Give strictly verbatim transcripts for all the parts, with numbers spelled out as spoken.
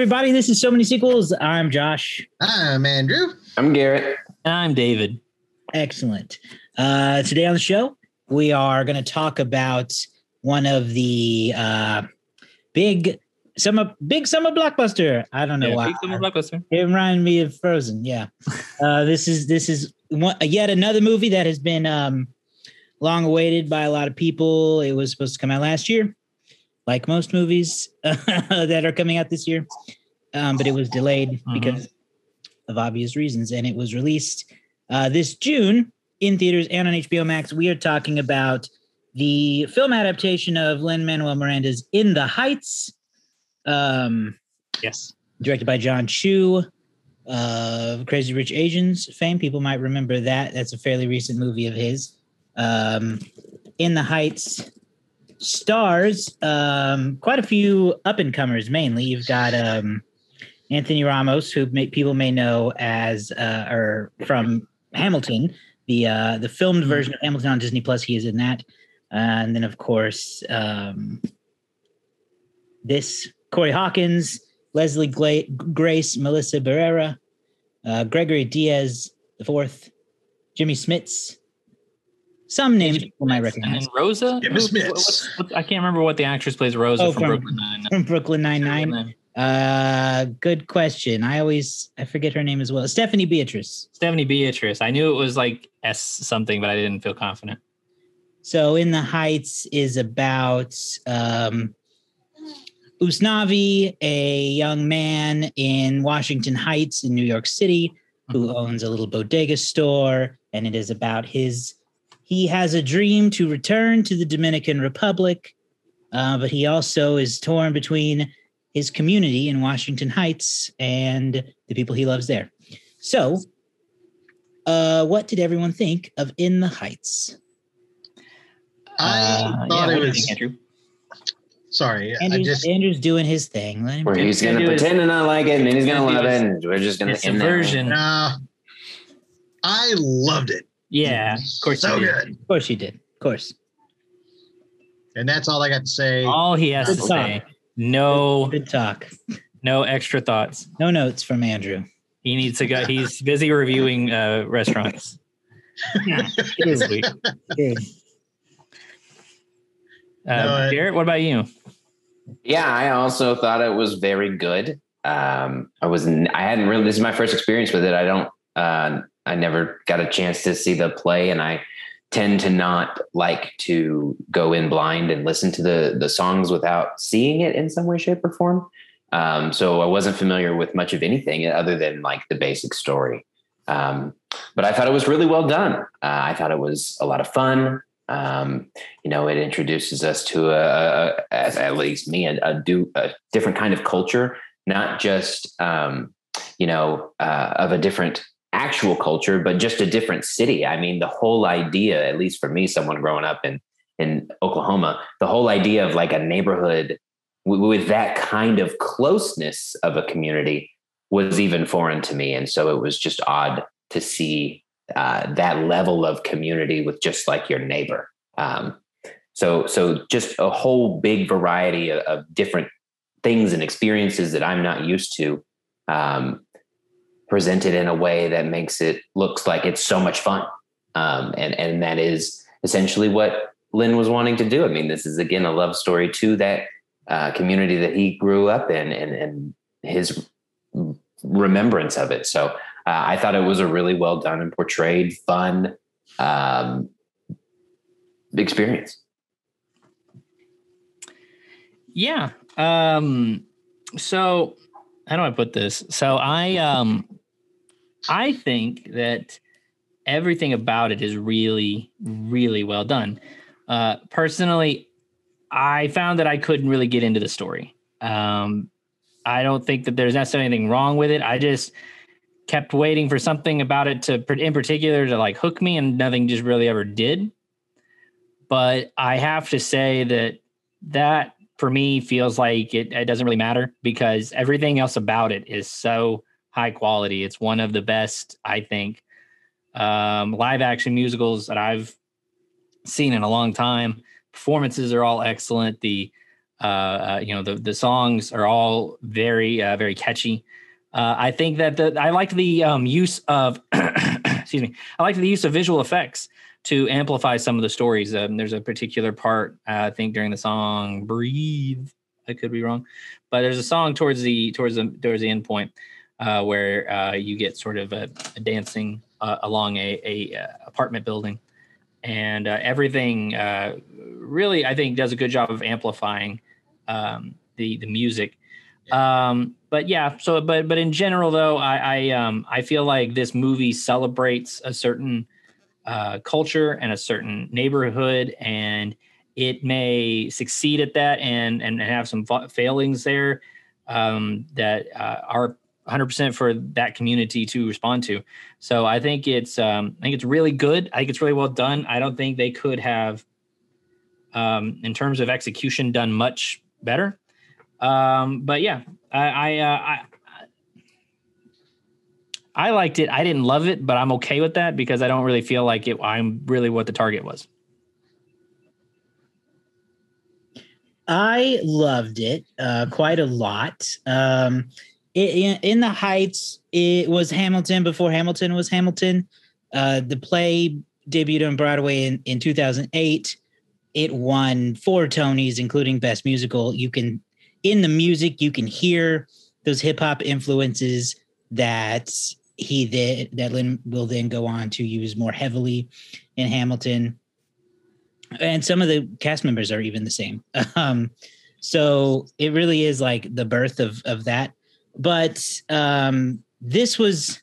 everybody. This is So Many Sequels. I'm Josh. I'm Andrew. I'm Garrett. And I'm David. Excellent. Uh, today on the show, we are going to talk about one of the uh, big summer big summer blockbuster. I don't know yeah, why. Big summer blockbuster. It reminded me of Frozen. Yeah. uh, this is this is one, yet another movie that has been um, long awaited by a lot of people. It was supposed to come out last year, like most movies uh, that are coming out this year, um, but it was delayed mm-hmm. because of obvious reasons. And it was released uh, this June in theaters and on H B O Max. We are talking about the film adaptation of Lin-Manuel Miranda's In the Heights. Um, yes. Directed by Jon Chu of Crazy Rich Asians fame. People might remember that. That's a fairly recent movie of his. Um, In the Heights stars um, quite a few up-and-comers, mainly. You've got um, Anthony Ramos, who may, people may know as uh, or from Hamilton, the uh, the filmed version of Hamilton on Disney Plus. He is in that. Uh, and then, of course, um, this Corey Hawkins, Leslie Gla- Grace, Melissa Barrera, uh, Gregory Diaz the fourth, Jimmy Smits. Some names people might recognize. And Rosa? Jimmy Smits. I can't remember what the actress plays Rosa oh, from, from Brooklyn Nine-Nine. From Brooklyn Nine-Nine. Uh, good question. I always, I forget her name as well. Stephanie Beatriz. Stephanie Beatriz. I knew it was like S something, but I didn't feel confident. So In the Heights is about um, Usnavi, a young man in Washington Heights in New York City, who owns a little bodega store, and it is about his... He has a dream to return to the Dominican Republic, uh, but he also is torn between his community in Washington Heights and the people he loves there. So, uh, what did everyone think of In the Heights? I uh, thought yeah, it was... Think, Andrew? Sorry, Andrew's, I just... Andrew's doing his thing. Let him Where he's going to pretend to not like it, and then he's going to love it, and we're just going to end version. Uh, I loved it. Yeah, of course. So good. Of course you did. Of course. And that's all I got to say. All he has to say. No good talk. No extra thoughts. No notes from Andrew. He needs to go. He's busy reviewing uh, restaurants. It is weak. Uh, Garrett, what about you? Yeah, I also thought it was very good. Um, I was. I hadn't really. This is my first experience with it. I don't. Uh, I never got a chance to see the play, and I tend to not like to go in blind and listen to the the songs without seeing it in some way, shape, or form. Um, so I wasn't familiar with much of anything other than like the basic story. Um, but I thought it was really well done. Uh, I thought it was a lot of fun. Um, you know, it introduces us to a, a at least me, a, a, do, a different kind of culture, not just um, you know uh, of a different. actual culture, but just a different city. I mean, the whole idea, at least for me, someone growing up in, in Oklahoma, the whole idea of like a neighborhood w- with that kind of closeness of a community was even foreign to me. And so it was just odd to see uh, that level of community with just like your neighbor. Um, so, so just a whole big variety of, of different things and experiences that I'm not used to. Um, presented in a way that makes it looks like it's so much fun. Um, and, and that is essentially what Lin was wanting to do. I mean, this is, again, a love story to that uh, community that he grew up in and, and his remembrance of it. So uh, I thought it was a really well done and portrayed fun um, experience. Yeah. Um, so how do I put this? So I, um, I think that everything about it is really, really well done. Uh, personally, I found that I couldn't really get into the story. Um, I don't think that there's necessarily anything wrong with it. I just kept waiting for something about it to, in particular, to like hook me, and nothing just really ever did. But I have to say that that, for me, feels like it, it doesn't really matter because everything else about it is so high quality. It's one of the best, I think, um, live action musicals that I've seen in a long time. Performances are all excellent. The Uh, uh, you know, the the songs are all very, uh, very catchy. Uh, I think that the I liked the um, use of excuse me. I liked the use of visual effects to amplify some of the stories. Um, there's a particular part uh, I think during the song "Breathe." I could be wrong, but there's a song towards the towards the towards the end point uh, where uh, you get sort of a, a dancing uh, along a, a, a apartment building, and uh, everything uh, really I think does a good job of amplifying um, the the music. Um, but yeah, so but but in general though, I I, um, I feel like this movie celebrates a certain uh, culture and a certain neighborhood, and it may succeed at that and and have some failings there um, that uh, are one hundred percent for that community to respond to. So I think it's um, I think it's really good. I think it's really well done. I don't think they could have, um, in terms of execution, done much better. Um, but yeah, I I, uh, I I liked it. I didn't love it, but I'm okay with that because I don't really feel like it. I'm really what the target was. I loved it uh, quite a lot. Um, it, in, in the Heights, it was Hamilton before Hamilton was Hamilton. Uh, the play debuted on Broadway in, in two thousand eight. It won four Tonys, including Best Musical. You can, in the music, you can hear those hip hop influences that he did, that Lin will then go on to use more heavily in Hamilton. And some of the cast members are even the same. Um, so it really is like the birth of, of that. But um, this was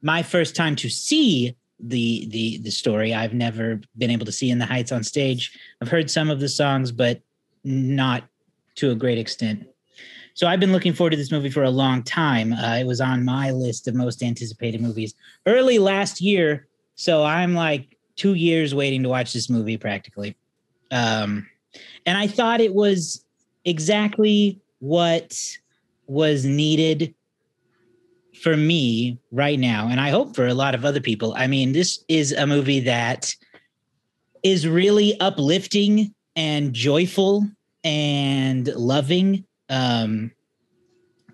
my first time to see the, the, the story. I've never been able to see In the Heights on stage. I've heard some of the songs, but not to a great extent. So I've been looking forward to this movie for a long time. Uh, it was on my list of most anticipated movies early last year. So I'm like, two years waiting to watch this movie practically. Um, and I thought it was exactly what was needed for me right now. And I hope for a lot of other people. I mean, this is a movie that is really uplifting and joyful and loving. Um,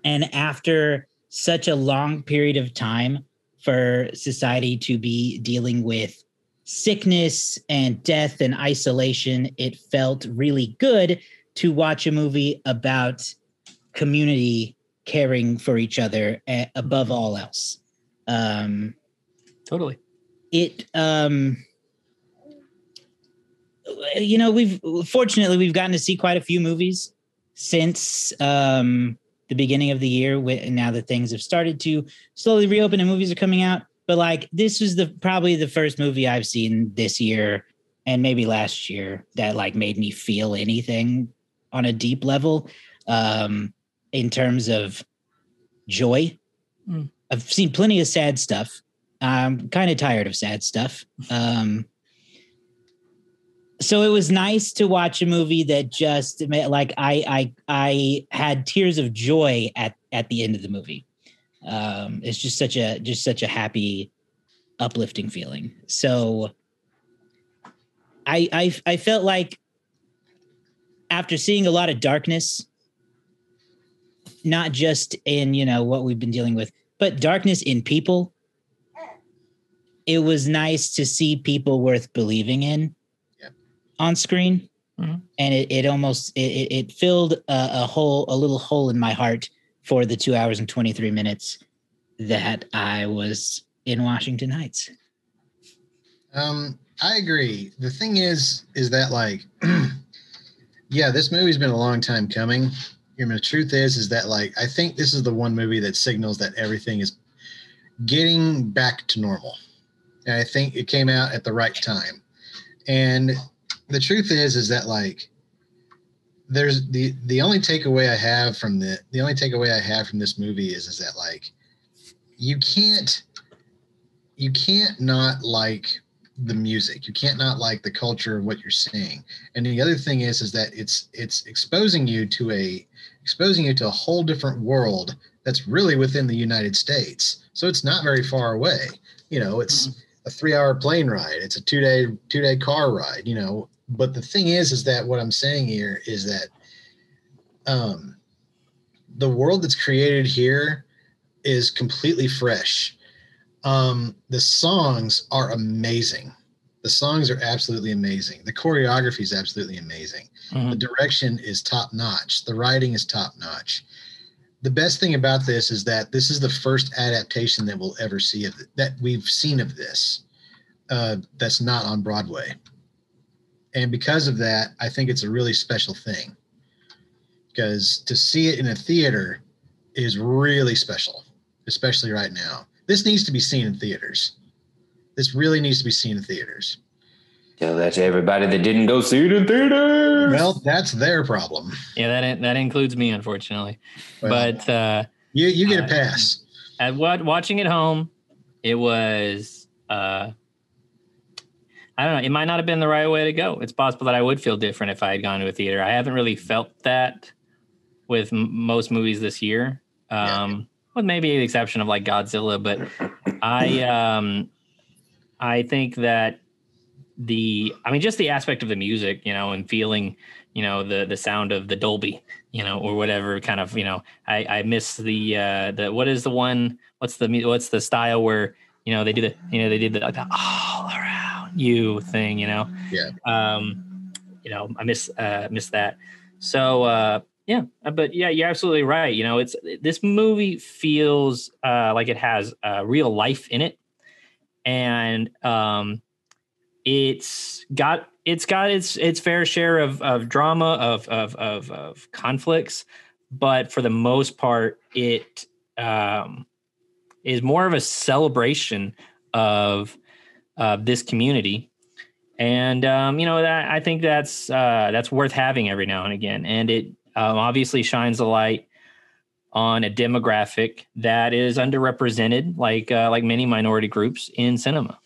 and after such a long period of time for society to be dealing with sickness and death and isolation, it felt really good to watch a movie about community caring for each other above all else. Um, totally. It, um, you know, we've fortunately we've gotten to see quite a few movies since um, the beginning of the year. Now that things have started to slowly reopen and movies are coming out. But like, this was the probably the first movie I've seen this year and maybe last year that like made me feel anything on a deep level um, in terms of joy. Mm. I've seen plenty of sad stuff. I'm kind of tired of sad stuff. Um, so it was nice to watch a movie that just like I I I had tears of joy at at the end of the movie. Um, it's just such a, just such a happy, uplifting feeling. So I, I, I felt like after seeing a lot of darkness, not just in, you know, what we've been dealing with, but darkness in people, it was nice to see people worth believing in yeah. on screen. Mm-hmm. And it, it almost, it, it filled a, a hole, a little hole in my heart for the two hours and twenty-three minutes that I was in Washington Heights. Um, I agree. The thing is, is that like, yeah, this movie's been a long time coming. You know, the truth is, is that like, I think this is the one movie that signals that everything is getting back to normal. And I think it came out at the right time. And the truth is, is that like, There's the the only takeaway I have from the the only takeaway I have from this movie is is that like you can't you can't not like the music, you can't not like the culture of what you're seeing. And the other thing is is that it's it's exposing you to a exposing you to a whole different world that's really within the United States. So it's not very far away. You know, it's mm-hmm. a three hour plane ride. It's a two day two day car ride. You know. But the thing is, is that what I'm saying here is that um, the world that's created here is completely fresh. Um, the songs are amazing. The songs are absolutely amazing. The choreography is absolutely amazing. Mm-hmm. The direction is top-notch. The writing is top-notch. The best thing about this is that this is the first adaptation that we'll ever see of th- that we've seen of this uh, that's not on Broadway. And because of that, I think it's a really special thing, because to see it in a theater is really special, especially right now. This needs to be seen in theaters. This really needs to be seen in theaters. Tell that to everybody that didn't go see it in theaters. Well, that's their problem. Yeah, that that includes me, unfortunately. Well, but uh, you you get a pass. Uh, at what watching at home, it was uh, I don't know. It might not have been the right way to go. It's possible that I would feel different if I had gone to a theater. I haven't really felt that with m- most movies this year, um, yeah. with maybe the exception of like Godzilla. But I um, I think that. The, I mean, just the aspect of the music, you know, and feeling, you know, the the sound of the Dolby, you know, or whatever kind of, you know, I, I miss the uh, the what is the one? What's the what's the style where, you know, they do the you know they did the, like the all around you thing, you know, yeah, um, you know, I miss uh, miss that. So uh, yeah, but yeah, you're absolutely right. You know, it's this movie feels uh, like it has uh, real life in it, and um. It's got it's got its its fair share of of drama of of of, of conflicts, but for the most part, it um, is more of a celebration of uh, this community, and um, you know that I think that's uh, that's worth having every now and again, and it um, obviously shines a light on a demographic that is underrepresented, like uh, like many minority groups in cinema.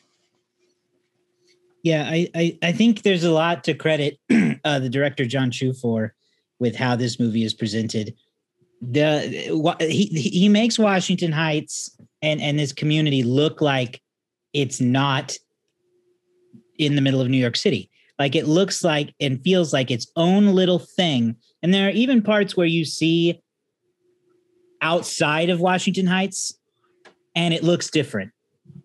Yeah, I, I, I think there's a lot to credit uh, the director Jon Chu for with how this movie is presented. The he he makes Washington Heights and, and this community look like it's not in the middle of New York City. Like it looks like and feels like its own little thing. And there are even parts where you see outside of Washington Heights and it looks different.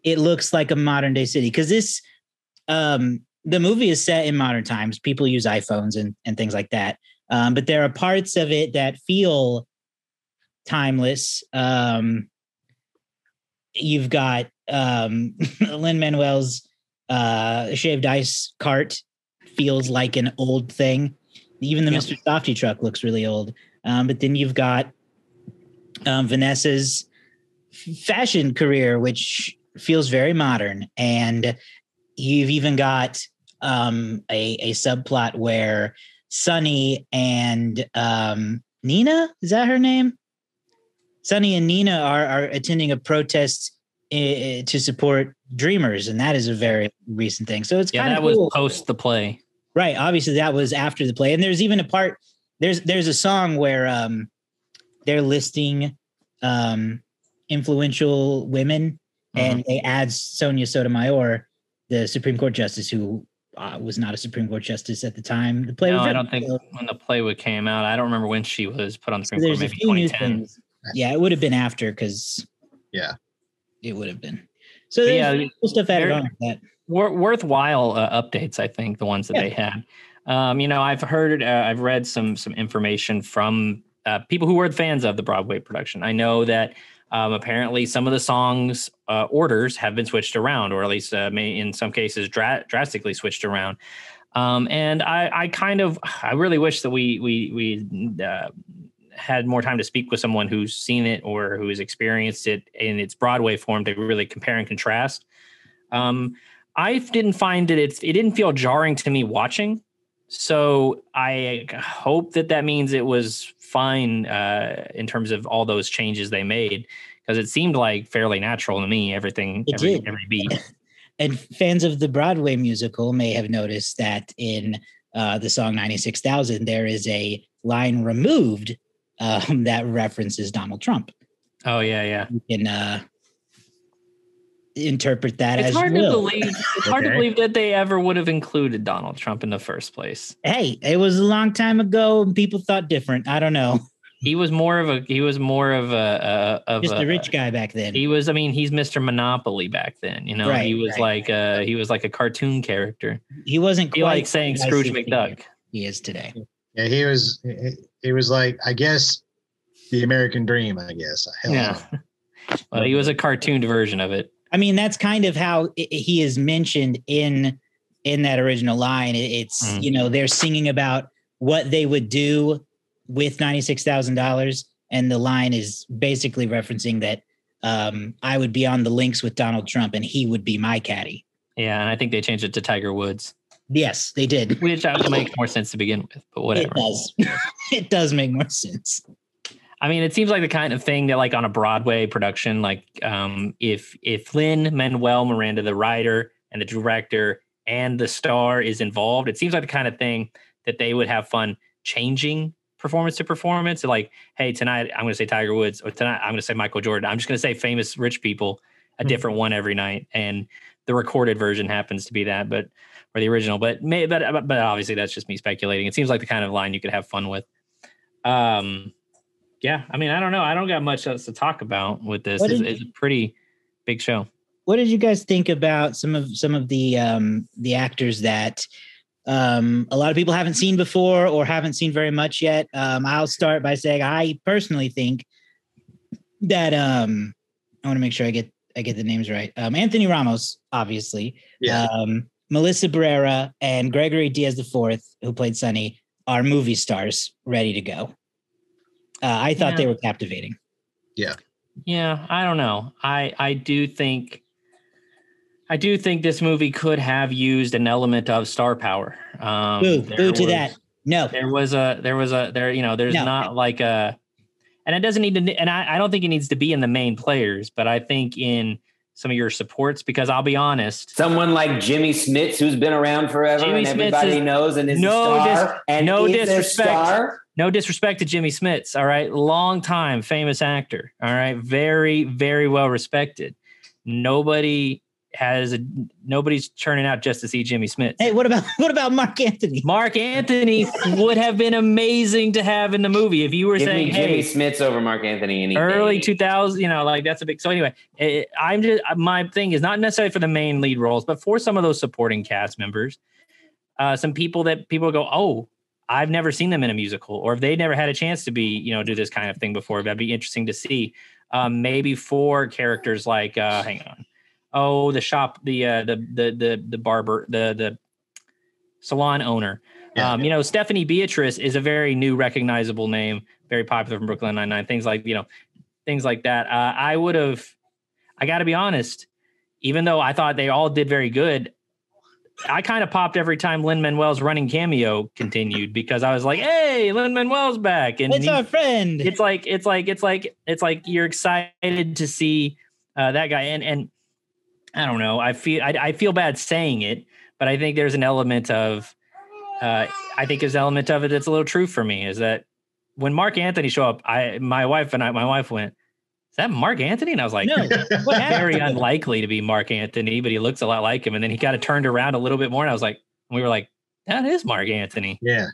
It looks like a modern day city because this. Um, the movie is set in modern times. People use iPhones and, and things like that. Um, but there are parts of it that feel timeless. Um, you've got um, Lin-Manuel's uh, shaved ice cart feels like an old thing. Even the yep. Mister Softy truck looks really old. Um, but then you've got um, Vanessa's fashion career, which feels very modern. And you've even got um, a, a subplot where Sunny and um, Nina, is that her name? Sunny and Nina are, are attending a protest I- to support Dreamers. And that is a very recent thing. So it's yeah, kind of that cool. was post the play. Right. Obviously that was after the play. And there's even a part, there's, there's a song where um, they're listing um, influential women mm-hmm. and they add Sonia Sotomayor, the Supreme Court justice, who uh, was not a Supreme Court justice at the time. The play no, was I don't think so. When the play came out, I don't remember when she was put on the Supreme so Court, maybe twenty ten. Yeah, it would have been after because yeah, it would have been. So there's yeah, cool stuff added on that. Worthwhile uh, updates, I think, the ones that yeah. they had. Um, you know, I've heard, uh, I've read some some information from uh, people who were fans of the Broadway production. I know that Um, apparently, some of the songs' uh, orders have been switched around, or at least uh, may, in some cases dra- drastically switched around. Um, and I, I kind of, I really wish that we we we uh, had more time to speak with someone who's seen it or who has experienced it in its Broadway form to really compare and contrast. Um, I didn't find that it's it didn't feel jarring to me watching, so I hope that that means it was fine uh, in terms of all those changes they made, because it seemed like fairly natural to me, everything, every, every beat. And fans of the Broadway musical may have noticed that in uh, the song ninety-six thousand, there is a line removed um, that references Donald Trump. Oh, yeah, yeah. You can uh, interpret that it's as hard will. To believe. It's hard okay. to believe that they ever would have included Donald Trump in the first place. Hey, it was a long time ago and people thought different. I don't know. He was more of a he was more of a, a of just a rich guy back then. He was I mean, he's Mister Monopoly back then. You know, right, he was right. like uh he was like a cartoon character. He wasn't quite he like saying Scrooge McDuck. He is today. Yeah, he was he was like, I guess, the American dream, I guess. Hell yeah. No. Well, he was a cartooned version of it. I mean, that's kind of how it, he is mentioned in in that original line. It's, mm. you know, they're singing about what they would do with ninety-six thousand dollars. And the line is basically referencing that um, I would be on the links with Donald Trump and he would be my caddy. Yeah. And I think they changed it to Tiger Woods. Yes, they did. Which makes more sense to begin with, but whatever. It does. It does make more sense. I mean, it seems like the kind of thing that, like, on a Broadway production, like um, if if Lin-Manuel Miranda, the writer and the director and the star is involved, it seems like the kind of thing that they would have fun changing performance to performance. So like, hey, tonight I'm going to say Tiger Woods, or tonight I'm going to say Michael Jordan. I'm just going to say famous rich people, a mm-hmm. different one every night, and the recorded version happens to be that, but or the original. But may, but but obviously that's just me speculating. It seems like the kind of line you could have fun with. Um. Yeah, I mean, I don't know. I don't got much else to talk about with this. It's, you, it's a pretty big show. What did you guys think about some of some of the um, the actors that um, a lot of people haven't seen before or haven't seen very much yet? Um, I'll start by saying I personally think that um, I want to make sure I get I get the names right. Um, Anthony Ramos, obviously, yeah. um, Melissa Barrera, and Gregory Diaz the fourth, who played Sonny, are movie stars ready to go. Uh, I thought yeah. they were captivating. Yeah. Yeah. I don't know. I, I do think, I do think this movie could have used an element of star power. Um, boo, boo was, to that. No, there was a, there was a, there, you know, there's no. not like a, and it doesn't need to, and I, I don't think it needs to be in the main players, but I think in some of your supports, because I'll be honest. Someone like Jimmy Smits, who's been around forever Jimmy and everybody is, knows and is no a star. Dis- and no disrespect. Star, No disrespect to Jimmy Smits, all right? Long-time famous actor, all right? Very, very well-respected. Nobody has... A, nobody's churning out just to see Jimmy Smits. Hey, what about what about Marc Anthony? Marc Anthony would have been amazing to have in the movie if you were Give saying, me Jimmy hey, Smits over Marc Anthony. Any early two thousands, you know, like, that's a big... So anyway, it, I'm just... My thing is not necessarily for the main lead roles, but for some of those supporting cast members, uh, some people that people go, oh... I've never seen them in a musical, or if they never had a chance to be, you know, do this kind of thing before, that'd be interesting to see. Um, maybe for characters like, uh, hang on, oh, the shop, the uh, the the the the barber, the the salon owner. Yeah. Um, you know, Stephanie Beatriz is a very new, recognizable name, very popular from Brooklyn Nine-Nine. Things like, you know, things like that. Uh, I would have, I got to be honest, even though I thought they all did very good. I kind of popped every time Lin-Manuel's running cameo continued because I was like, hey, Lin-Manuel's back. And it's he, our friend. It's like, it's like, it's like, it's like you're excited to see uh, that guy. And, and I don't know, I feel, I, I feel bad saying it, but I think there's an element of, uh, I think there's an element of it that's a little true for me is that when Marc Anthony showed up, I, my wife and I, my wife went, is that Marc Anthony? And I was like, no, very unlikely to be Marc Anthony, but he looks a lot like him. And then he kind of turned around a little bit more. And I was like, we were like, that is Marc Anthony. Yeah.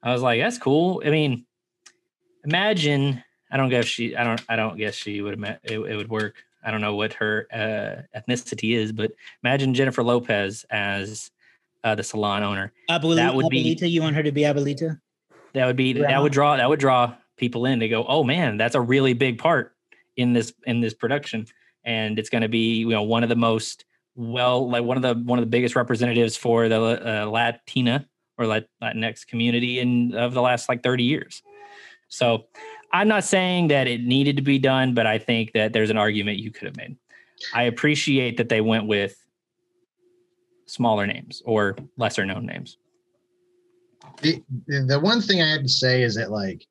I was like, that's cool. I mean, imagine, I don't guess she, I don't, I don't guess she would, it, it would work. I don't know what her uh, ethnicity is, but imagine Jennifer Lopez as uh, the salon owner. Abuelita, that would be, Abuelita, you want her to be Abuelita? That would be, Grandma. that would draw, that would draw people in. They go, oh man, that's a really big part in this in this production, and it's going to be, you know, one of the most well like one of the one of the biggest representatives for the uh, Latina or Latinx community in of the last like thirty years. So I'm not saying that it needed to be done, but I think that there's an argument you could have made. I appreciate that they went with smaller names or lesser known names. The the one thing I have to say is that like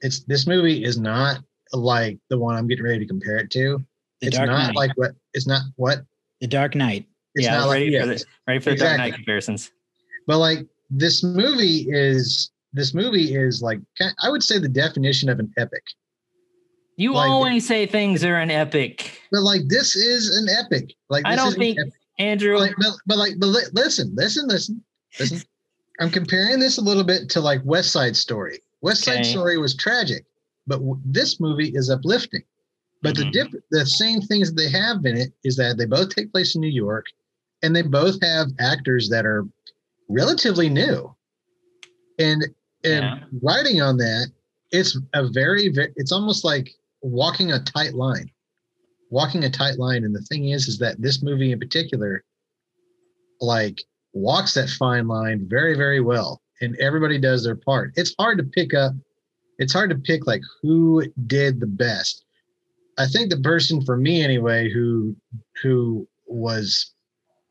it's this movie is not like the one I'm getting ready to compare it to. The it's Dark not Knight. Like what it's not what The Dark Knight. It's yeah, not ready, like, for yeah. The, ready for the exactly. Dark Knight comparisons. But like this movie is this movie is like I would say the definition of an epic. You like, always say things are an epic. but like this is an epic. Like this I don't think an Andrew, but like, but, but like, but li- listen, listen, listen, listen. I'm comparing this a little bit to like West Side Story. West Side okay. Story was tragic, but w- this movie is uplifting. But mm-hmm. the dip- the same things they have in it is that they both take place in New York, and they both have actors that are relatively new. And and yeah. writing on that, it's a very, very it's almost like walking a tight line, walking a tight line. And the thing is, is that this movie in particular, like walks that fine line very, very well. And everybody does their part. It's hard to pick up. It's hard to pick like who did the best. I think the person for me anyway, who, who was,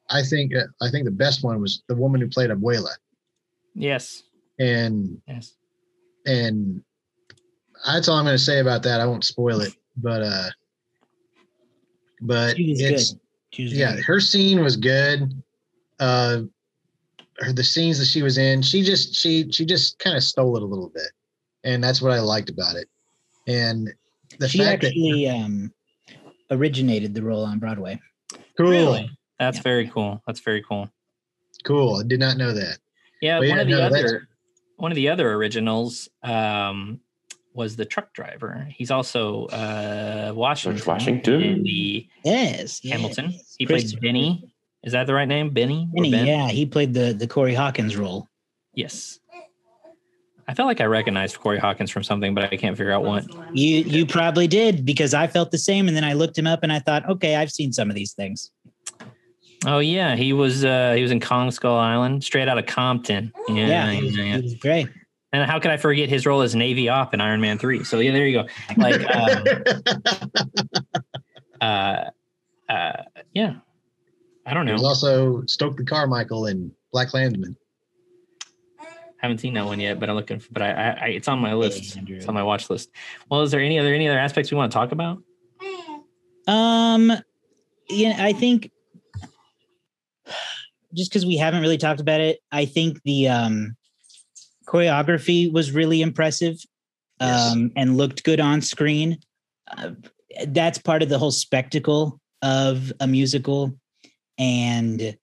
I think, I think the best one was the woman who played Abuela. Yes. And, yes. and that's all I'm going to say about that. I won't spoil it, but, uh, but it's, yeah, good. Her scene was good. Uh, her, the scenes that she was in, she just, she, she just kind of stole it a little bit. And that's what I liked about it. And the she fact actually, that, um, originated the role on Broadway. Cool. Really? That's yeah. very cool. That's very cool. Cool. I did not know that. Yeah. Well, one yeah, of the no, other, that's... one of the other originals, um, was the truck driver. He's also uh, Washington. Washington. In the yes, yes. Hamilton. He played Benny. Is that the right name? Benny? Benny ben? Yeah, he played the, the Corey Hawkins role. Yes. I felt like I recognized Corey Hawkins from something, but I can't figure out what. You you probably did, because I felt the same. And then I looked him up and I thought, okay, I've seen some of these things. Oh, yeah. He was uh, he was in Kong Skull Island, Straight Outta Compton. Yeah, yeah he, was, yeah. he was great. And how could I forget his role as Navy Op in Iron Man three? So yeah, there you go. Like, um, uh, uh, yeah, I don't know. He was also Stokely Carmichael in Black Landsman. I haven't seen that one yet, but I'm looking for. But I, I, I it's on my list. Hey, it's on my watch list. Well, is there any other any other aspects we want to talk about? Um, yeah, I think just because we haven't really talked about it, I think the um. choreography was really impressive um, yes. and looked good on screen. Uh, that's part of the whole spectacle of a musical, and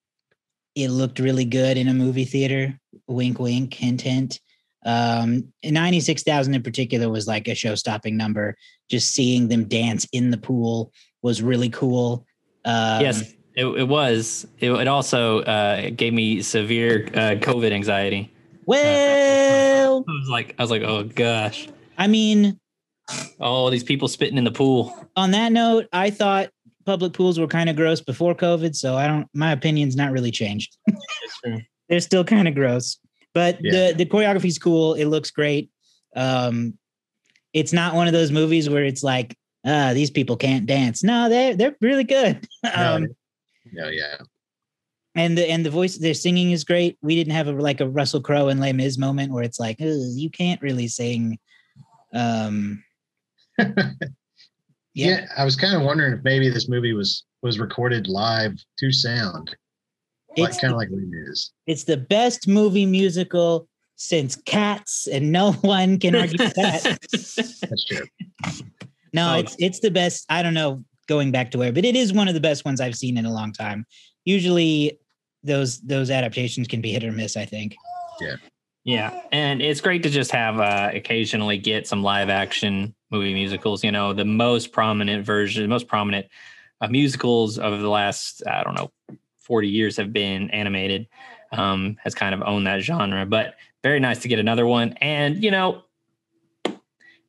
it looked really good in a movie theater. Wink, wink, hint, hint. Um, ninety-six thousand in particular was like a show-stopping number. Just seeing them dance in the pool was really cool. Um, yes, it, it was. It, it also uh, gave me severe uh, COVID anxiety. Well, I was like, I was like, oh gosh. I mean, all these people spitting in the pool. On that note, I thought public pools were kind of gross before COVID, so I don't. My opinion's not really changed. That's true. They're still kind of gross, but yeah. the the choreography's cool. It looks great. Um, it's not one of those movies where it's like, ah, these people can't dance. No, they they're really good. um, no, yeah. And the and the voice, their singing is great. We didn't have a, like a Russell Crowe and Les Mis moment where it's like, you can't really sing. Um, yeah. yeah, I was kind of wondering if maybe this movie was was recorded live to sound. Like, kind of like Les Mis. It's the best movie musical since Cats, and no one can argue that. That's true. No, oh. it's it's the best. I don't know going back to where, but it is one of the best ones I've seen in a long time. Usually those those adaptations can be hit or miss, I think. Yeah. Yeah. And it's great to just have uh, occasionally get some live action movie musicals. You know, the most prominent version, the most prominent uh, musicals over the last, I don't know, forty years have been animated, um, has kind of owned that genre. But very nice to get another one. And, you know,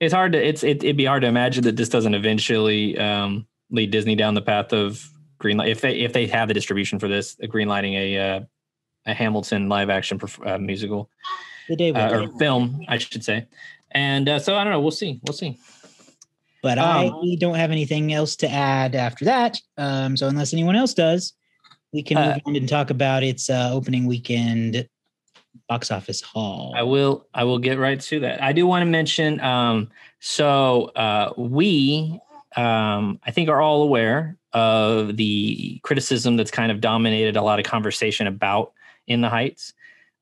it's hard to it's it, it'd be hard to imagine that this doesn't eventually um, lead Disney down the path of green, if they if they have the distribution for this, greenlighting a uh, a Hamilton live action perf- uh, musical, the day uh, or film, I should say, and uh, so I don't know. We'll see. We'll see. But um, I don't have anything else to add after that. Um, so unless anyone else does, we can uh, move on and talk about its uh, opening weekend box office haul. I will. I will get right to that. I do want to mention. Um, so uh, we, um, I think, are all aware of the criticism that's kind of dominated a lot of conversation about In the Heights.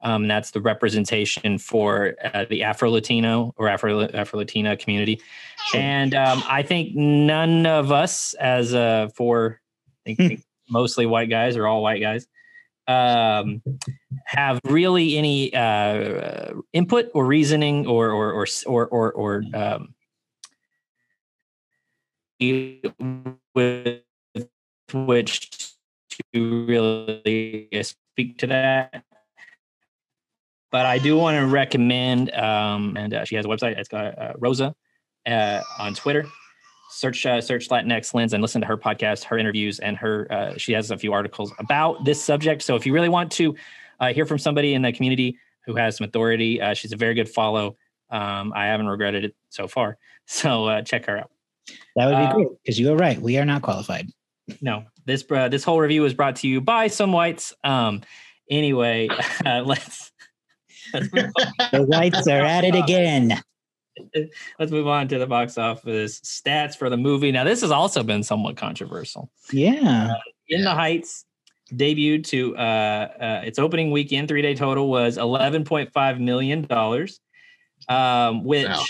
Um, that's the representation for uh, the Afro-Latino or Afro, Afro-Latina community. And um, I think none of us as uh, four, I think mostly white guys or all white guys, um, have really any uh, input or reasoning or, or, or, or, or, or um, with which to really speak to that. But I do want to recommend, um, and uh, she has a website. It's got uh, Rosa uh, on Twitter. Search uh, search Latinx Lens and listen to her podcast, her interviews, and her. Uh, she has a few articles about this subject. So if you really want to uh, hear from somebody in the community who has some authority, uh, she's a very good follow. Um, I haven't regretted it so far. So uh, check her out. That would be um, great, because you are right. We are not qualified. No, this uh, this whole review is brought to you by some whites. Um, anyway, uh, let's. Let's move on. The whites are at it again. Let's move on to the box office stats for the movie. Now, this has also been somewhat controversial. Yeah. Uh, In the Heights debuted to uh, uh, its opening weekend. Three-day total was eleven point five million dollars, um, which wow.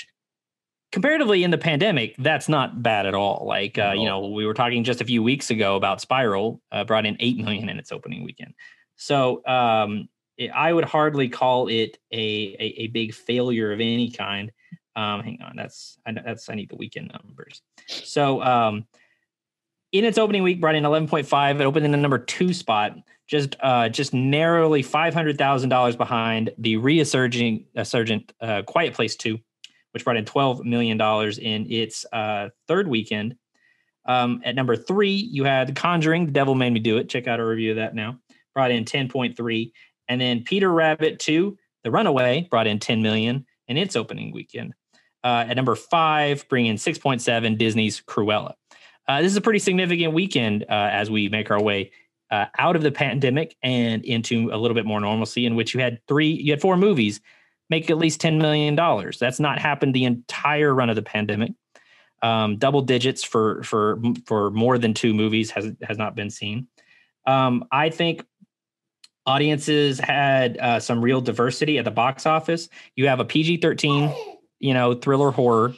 comparatively in the pandemic, that's not bad at all. Like, uh, no. you know, we were talking just a few weeks ago about Spiral, uh, brought in eight million dollars in its opening weekend. So, um, I would hardly call it a, a, a big failure of any kind. Um, hang on, that's I, that's I need the weekend numbers. So um, in its opening week, brought in eleven point five. It opened in the number two spot, just uh, just narrowly five hundred thousand dollars behind the resurgent resurgent uh, Quiet Place two, which brought in twelve million dollars in its uh, third weekend. Um, at number three, you had Conjuring, The Devil Made Me Do It. Check out a review of that now. Brought in ten point three. And then Peter Rabbit two, The Runaway, brought in ten million dollars in its opening weekend. Uh, at number five, bringing in six point seven, Disney's Cruella. Uh, this is a pretty significant weekend uh, as we make our way uh, out of the pandemic and into a little bit more normalcy, in which you had three, you had four movies make at least ten million dollars. That's not happened the entire run of the pandemic. Um, double digits for for for more than two movies has has not been seen. Um, I think. Audiences had uh, some real diversity at the box office. You have a P G thirteen, you know, thriller horror.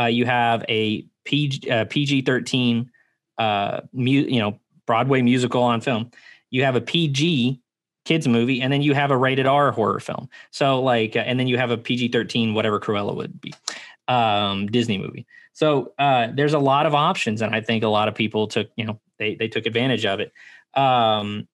Uh, you have a P G thirteen, uh, mu- you know, Broadway musical on film. You have a P G kids movie, and then you have a rated R horror film. So like, uh, and then you have a P G thirteen, whatever Cruella would be, um, Disney movie. So uh, there's a lot of options, and I think a lot of people took, you know, they they took advantage of it. Um,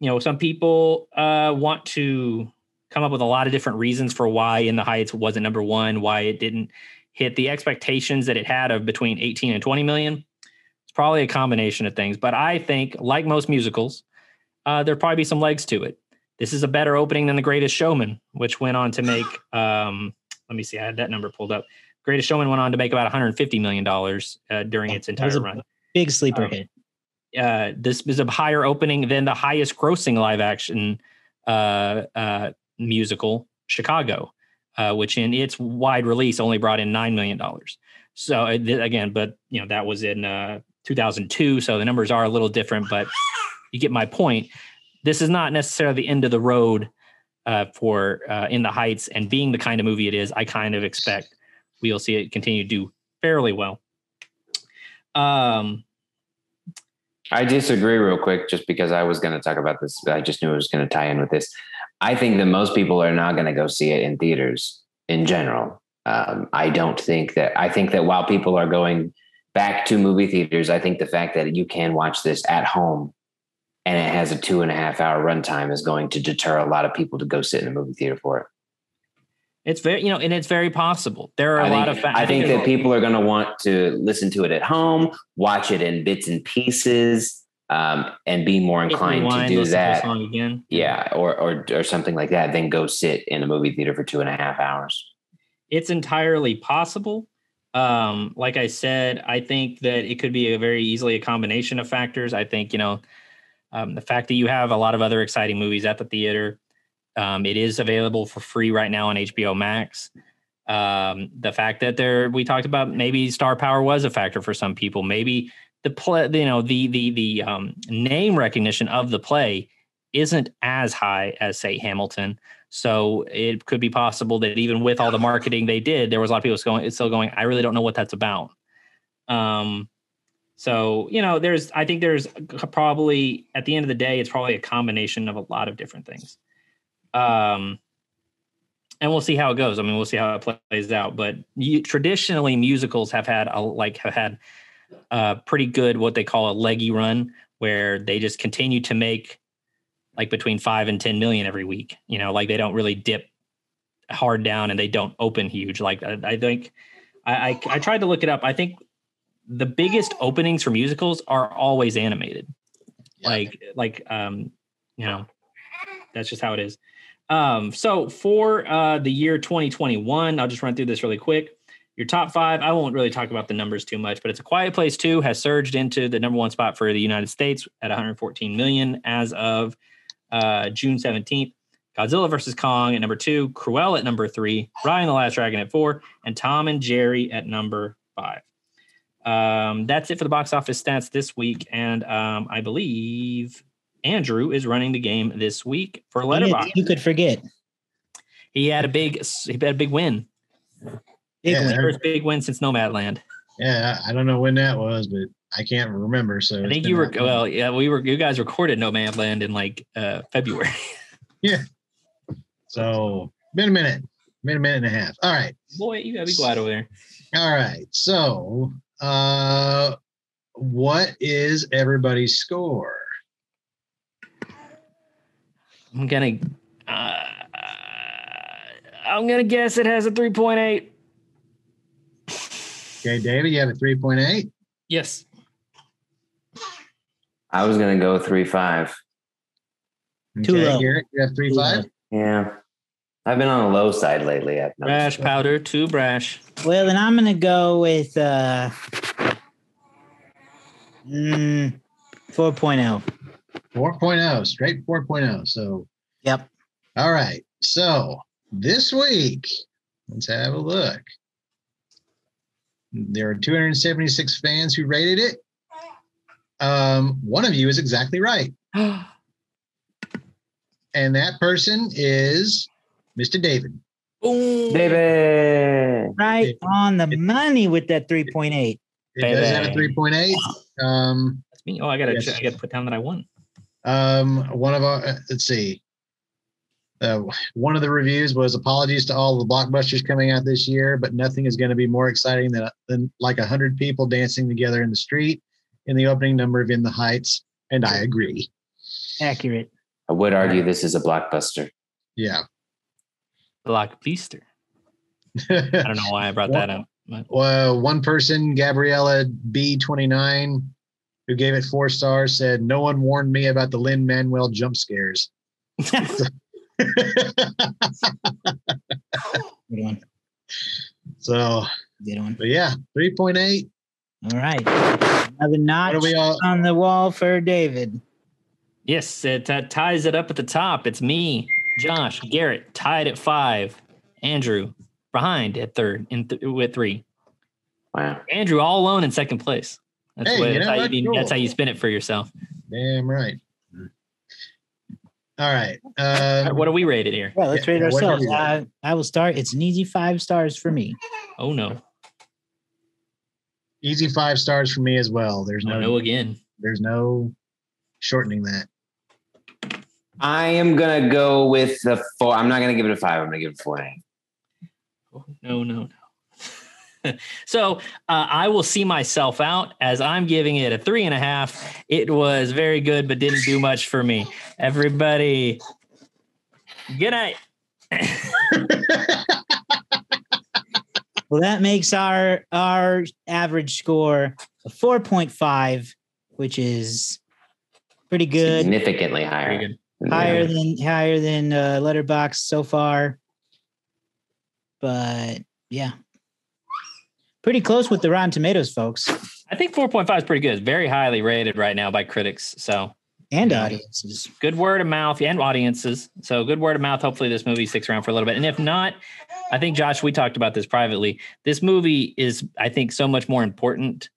You know, some people uh, want to come up with a lot of different reasons for why In the Heights wasn't number one, why it didn't hit the expectations that it had of between eighteen and twenty million. It's probably a combination of things. But I think, like most musicals, uh, there'll probably be some legs to it. This is a better opening than The Greatest Showman, which went on to make, um, let me see, I had that number pulled up. Greatest Showman went on to make about one hundred fifty million dollars uh, during its entire that was a run. Big sleeper um, hit. Uh, this is a higher opening than the highest grossing live action uh, uh, musical, Chicago, uh, which in its wide release only brought in nine million dollars. So again, but you know, that was in uh, two thousand two. So the numbers are a little different, but you get my point. This is not necessarily the end of the road uh, for uh, In the Heights, and being the kind of movie it is, I kind of expect we'll see it continue to do fairly well. Um, I disagree real quick, just because I was going to talk about this. I just knew it was going to tie in with this. I think that most people are not going to go see it in theaters in general. Um, I don't think that, I think that while people are going back to movie theaters, I think the fact that you can watch this at home and it has a two and a half hour runtime is going to deter a lot of people to go sit in a movie theater for it. It's very, you know, and it's very possible. There are a lot of factors. I think that people are going to want to listen to it at home, watch it in bits and pieces, um, and be more inclined to do that. Yeah, or or or something like that, then go sit in a movie theater for two and a half hours. It's entirely possible. Um, like I said, I think that it could be a very easily a combination of factors. I think, you know, um, the fact that you have a lot of other exciting movies at the theater. Um, it is available for free right now on H B O Max. Um, the fact that there, we talked about maybe star power was a factor for some people. Maybe the play, you know, the the the um, name recognition of the play isn't as high as, say, Hamilton. So it could be possible that even with all the marketing they did, there was a lot of people going, it's still going, I really don't know what that's about. Um, so, you know, there's, I think there's probably, at the end of the day, it's probably a combination of a lot of different things. Um, and we'll see how it goes. I mean, we'll see how it plays out, but you, traditionally musicals have had a, like have had a pretty good, what they call a leggy run, where they just continue to make like between five and ten million every week, you know, like they don't really dip hard down and they don't open huge. Like I, I think I, I, I tried to look it up. I think the biggest openings for musicals are always animated. Yeah. Like, like, um, you know, that's just how it is. Um, so for, uh, the year twenty twenty-one, I'll just run through this really quick. Your top five, I won't really talk about the numbers too much, but it's A Quiet Place two has surged into the number one spot for the United States at one hundred fourteen million as of uh, June seventeenth. Godzilla versus Kong at number two, Cruella at number three, Ryan the Last Dragon at four, and Tom and Jerry at number five. Um, that's it for the box office stats this week, and um, I believe Andrew is running the game this week for Letterboxd. You could forget. He had a big, he had a big win. Big yeah, win. First big win since Nomadland. Yeah, I don't know when that was, but I can't remember. So I think you were well. Yeah, we were. You guys recorded Nomadland in like uh, February. Yeah. So been a minute, been a minute and a half. All right, boy, you gotta be glad over there. All right. So, uh, what is everybody's score? I'm gonna. Uh, I'm gonna guess it has a three point eight. Okay, David, you have a three point eight? Yes. I was going to go three point five. Okay, too low. Garrett, you have three point five? Yeah. I've been on the low side lately. I've brash sure. powder, too brash. Well, then I'm going to go with uh, mm, four point oh. four point oh, straight four point oh. So, yep. All right. So, this week, let's have a look. There are two hundred seventy-six fans who rated it. Um, one of you is exactly right. And that person is Mister David. Ooh. David. Right David. On the money with that three point eight. It Baby. Does have a three point eight. Um, That's me. Oh, I got yes. to put down that I won. Um, one of our, uh, let's see. Uh, one of the reviews was apologies to all the blockbusters coming out this year, but nothing is going to be more exciting than, than like one hundred people dancing together in the street in the opening number of In the Heights. And I agree. Accurate. I would argue this is a blockbuster. Yeah. Blockbuster. I don't know why I brought one, that up. But. Well, one person, Gabriella B twenty-nine, who gave it four stars, said, no one warned me about the Lin-Manuel jump scares. Good one. So, Good one. But yeah, three point eight. All right. Another notch all- on the wall for David. Yes, it uh, ties it up at the top. It's me, Josh, Garrett, tied at five. Andrew, behind at third in th- with three. Wow. Andrew, all alone in second place. That's, hey, what, you know, that's, that's, how you, cool. That's how you spin it for yourself. Damn right. All right. Um, what are we rated here? Well, let's yeah, rate ourselves. I, I will start. It's an easy five stars for me. Oh, no. Easy five stars for me as well. There's no, oh, no again. There's no shortening that. I am going to go with the four. I'm not going to give it a five. I'm going to give it a four. Oh, no, no, no. So uh, I will see myself out as I'm giving it a three and a half. It was very good, but didn't do much for me. Everybody, good night. Well, that makes our our average score a four point five, which is pretty good. Significantly higher. Good. Higher than higher than uh, Letterboxd so far. But yeah. Pretty close with the Rotten Tomatoes, folks. I think four point five is pretty good. It's very highly rated right now by critics. So and audiences. Good word of mouth and audiences. So good word of mouth. Hopefully this movie sticks around for a little bit. And if not, I think, Josh, we talked about this privately. This movie is, I think, so much more important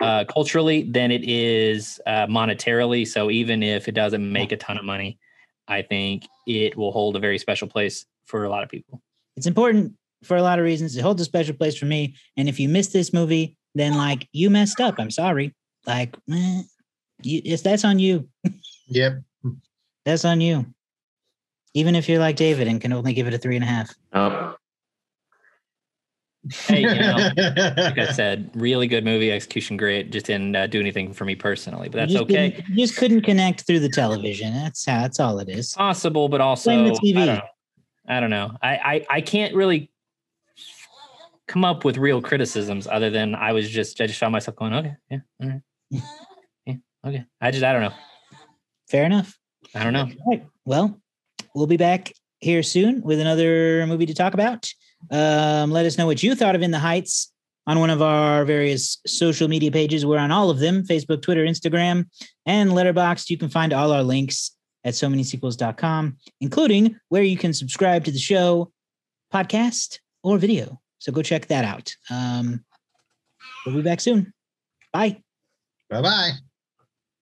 uh, culturally than it is uh, monetarily. So even if it doesn't make a ton of money, I think it will hold a very special place for a lot of people. It's important for a lot of reasons. It holds a special place for me. And if you missed this movie, then like you messed up. I'm sorry. Like, eh, you, it's, that's on you. Yep. That's on you. Even if you're like David and can only give it a three and a half. Oh. Hey, you know, like I said, really good movie, execution great. Just didn't uh, do anything for me personally, but that's you okay. You just couldn't connect through the television. That's how. That's all it is. Possible, but also blame the T V. I don't know. I don't know. I, I I can't really come up with real criticisms other than I was just I just found myself going, okay, yeah, all right, yeah, okay. I just I don't know. Fair enough. I don't know. All right. Well, we'll be back here soon with another movie to talk about. Um, let us know what you thought of In the Heights on one of our various social media pages. We're on all of them, Facebook, Twitter, Instagram, and Letterboxd. You can find all our links at so many sequels dot com, including where you can subscribe to the show, podcast, or video. So go check that out. Um, we'll be back soon. Bye. Bye-bye.